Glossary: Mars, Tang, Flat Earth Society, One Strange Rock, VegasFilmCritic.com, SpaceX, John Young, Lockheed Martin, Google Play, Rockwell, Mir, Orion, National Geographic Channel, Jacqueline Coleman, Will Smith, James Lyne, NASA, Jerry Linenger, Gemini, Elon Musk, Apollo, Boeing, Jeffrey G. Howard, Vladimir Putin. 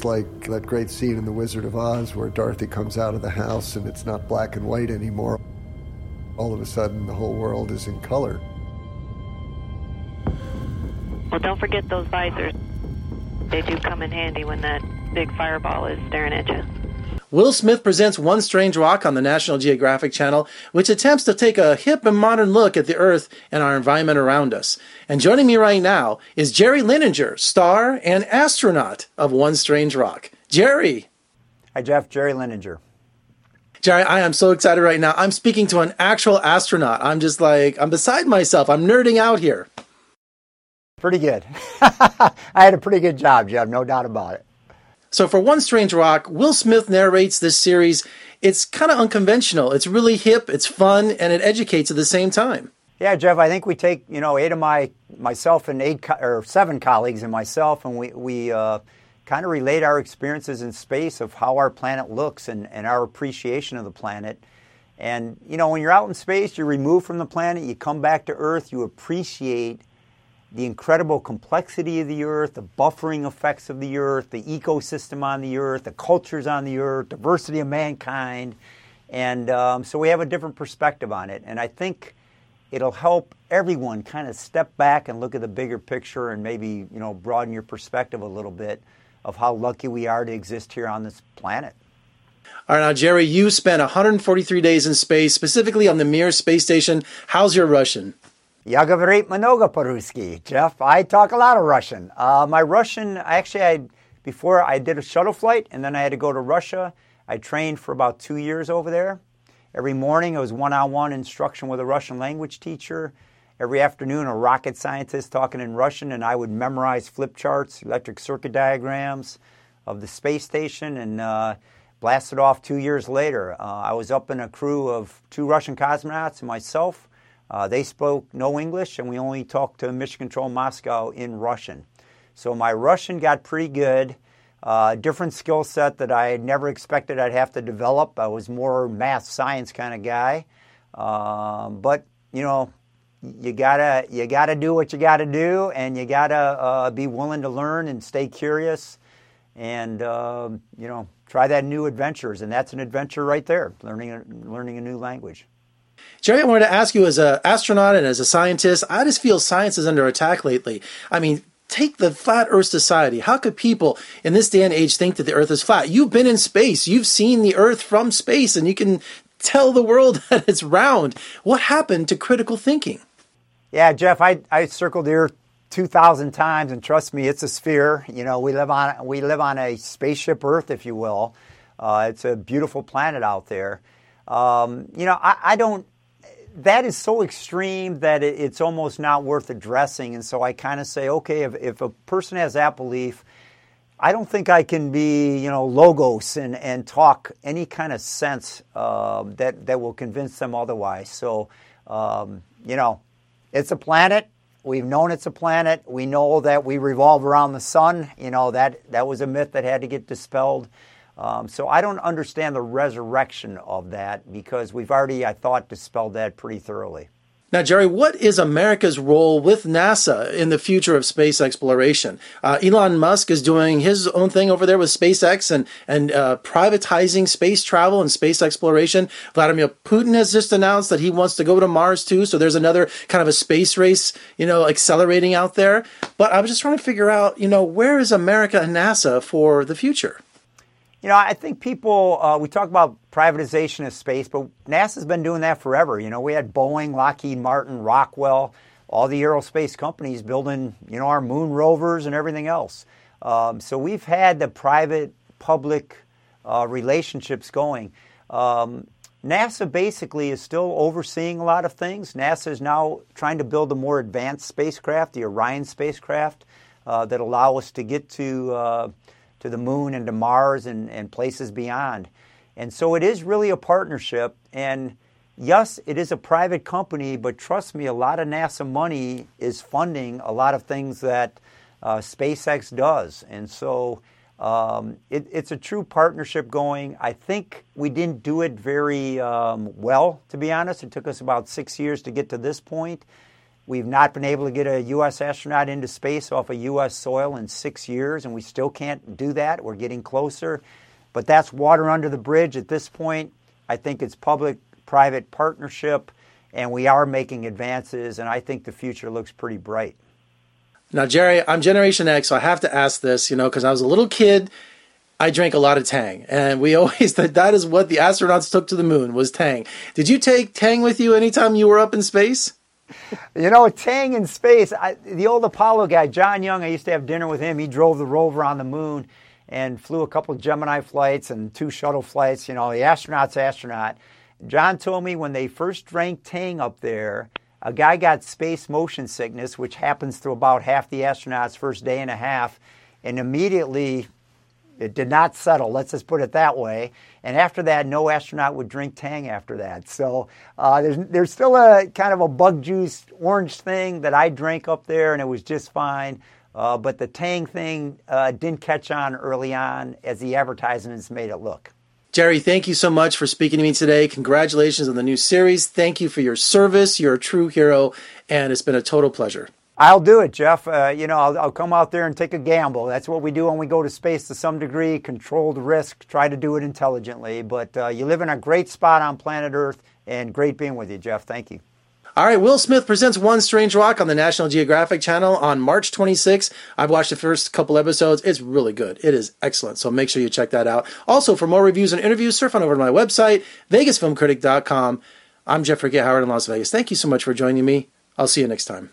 It's like that great scene in The Wizard of Oz where Dorothy comes out of the house and it's not black and white anymore. All of a sudden, the whole world is in color. Well, don't forget those visors. They do come in handy when that big fireball is staring at you. Will Smith presents One Strange Rock on the National Geographic Channel, which attempts to take a hip and modern look at the Earth and our environment around us. And joining me right now is Jerry Linenger, star and astronaut of One Strange Rock. Jerry! Hi, Jeff. Jerry Linenger. Jerry, I am so excited right now. I'm speaking to an actual astronaut. I'm just like, I'm beside myself. I'm nerding out here. Pretty good. I had a pretty good job, Jeff. No doubt about it. So for One Strange Rock, Will Smith narrates this series. It's kind of unconventional. It's really hip, it's fun, and it educates at the same time. Yeah, Jeff, I think we take, you know, seven colleagues and myself, and we kind of relate our experiences in space of how our planet looks and our appreciation of the planet. And, you know, when you're out in space, you're removed from the planet, you come back to Earth, you appreciate the incredible complexity of the Earth, the buffering effects of the Earth, the ecosystem on the Earth, the cultures on the Earth, diversity of mankind. And so we have a different perspective on it. And I think it'll help everyone kind of step back and look at the bigger picture and maybe, you know, broaden your perspective a little bit of how lucky we are to exist here on this planet. All right, now, Jerry, you spent 143 days in space, specifically on the Mir space station. How's your Russian? Я говорю много по-русски, Jeff. I talk a lot of Russian. My Russian, before I did a shuttle flight, and then I had to go to Russia. I trained for about 2 years over there. Every morning, it was one-on-one instruction with a Russian language teacher. Every afternoon, a rocket scientist talking in Russian, and I would memorize flip charts, electric circuit diagrams of the space station, and blasted off 2 years later. I was up in a crew of two Russian cosmonauts and myself. They spoke no English, and we only talked to Mission Control Moscow in Russian. So my Russian got pretty good, different skill set that I had never expected I'd have to develop. I was more math, science kind of guy. But, you know, you gotta do what you gotta do, and you gotta be willing to learn and stay curious and, you know, try that new adventures. And that's an adventure right there, learning a new language. Jerry, I wanted to ask you, as an astronaut and as a scientist, I just feel science is under attack lately. I mean, take the Flat Earth Society. How could people in this day and age think that the Earth is flat? You've been in space. You've seen the Earth from space, and you can tell the world that it's round. What happened to critical thinking? Yeah, Jeff, I circled the Earth 2,000 times, and trust me, it's a sphere. You know, we live on a spaceship Earth, if you will. It's a beautiful planet out there. You know, I don't. That is so extreme that it's almost not worth addressing. And so I kind of say, okay, if a person has that belief, I don't think I can be, you know, logos and talk any kind of sense that will convince them otherwise. So, you know, it's a planet. We've known it's a planet. We know that we revolve around the sun. You know, that was a myth that had to get dispelled. So I don't understand the resurrection of that because we've already, I thought, dispelled that pretty thoroughly. Now, Jerry, what is America's role with NASA in the future of space exploration? Elon Musk is doing his own thing over there with SpaceX and privatizing space travel and space exploration. Vladimir Putin has just announced that he wants to go to Mars, too. So there's another kind of a space race, you know, accelerating out there. But I was just trying to figure out, you know, where is America and NASA for the future? You know, I think people, we talk about privatization of space, but NASA's been doing that forever. You know, we had Boeing, Lockheed Martin, Rockwell, all the aerospace companies building, you know, our moon rovers and everything else. So we've had the private-public relationships going. NASA basically is still overseeing a lot of things. NASA is now trying to build a more advanced spacecraft, the Orion spacecraft, that allow us to get to the moon and to Mars and places beyond. And so it is really a partnership. And yes, it is a private company, but trust me, a lot of NASA money is funding a lot of things that SpaceX does. And so it's a true partnership going. I think we didn't do it very well, to be honest. It took us about 6 years to get to this point. We've not been able to get a U.S. astronaut into space off of U.S. soil in 6 years, and we still can't do that. We're getting closer. But that's water under the bridge at this point. I think it's public-private partnership, and we are making advances, and I think the future looks pretty bright. Now, Jerry, I'm Generation X, so I have to ask this, because I was a little kid, I drank a lot of Tang, and we always thought that is what the astronauts took to the moon, was Tang. Did you take Tang with you anytime you were up in space? Tang in space, the old Apollo guy, John Young, I used to have dinner with him. He drove the rover on the moon and flew a couple of Gemini flights and 2 shuttle flights. The astronaut's astronaut. John told me when they first drank Tang up there, a guy got space motion sickness, which happens to about half the astronauts first day and a half, and immediately it did not settle, let's just put it that way. And after that, no astronaut would drink Tang after that. So there's still a kind of a bug juice orange thing that I drank up there, and it was just fine. But the Tang thing didn't catch on early on as the advertisements made it look. Jerry, thank you so much for speaking to me today. Congratulations on the new series. Thank you for your service. You're a true hero, and it's been a total pleasure. I'll do it, Jeff. I'll come out there and take a gamble. That's what we do when we go to space to some degree, controlled risk, try to do it intelligently. But you live in a great spot on planet Earth, and great being with you, Jeff. Thank you. All right, Will Smith presents One Strange Rock on the National Geographic Channel on March 26th. I've watched the first couple episodes. It's really good. It is excellent, so make sure you check that out. Also, for more reviews and interviews, surf on over to my website, VegasFilmCritic.com. I'm Jeffrey G. Howard in Las Vegas. Thank you so much for joining me. I'll see you next time.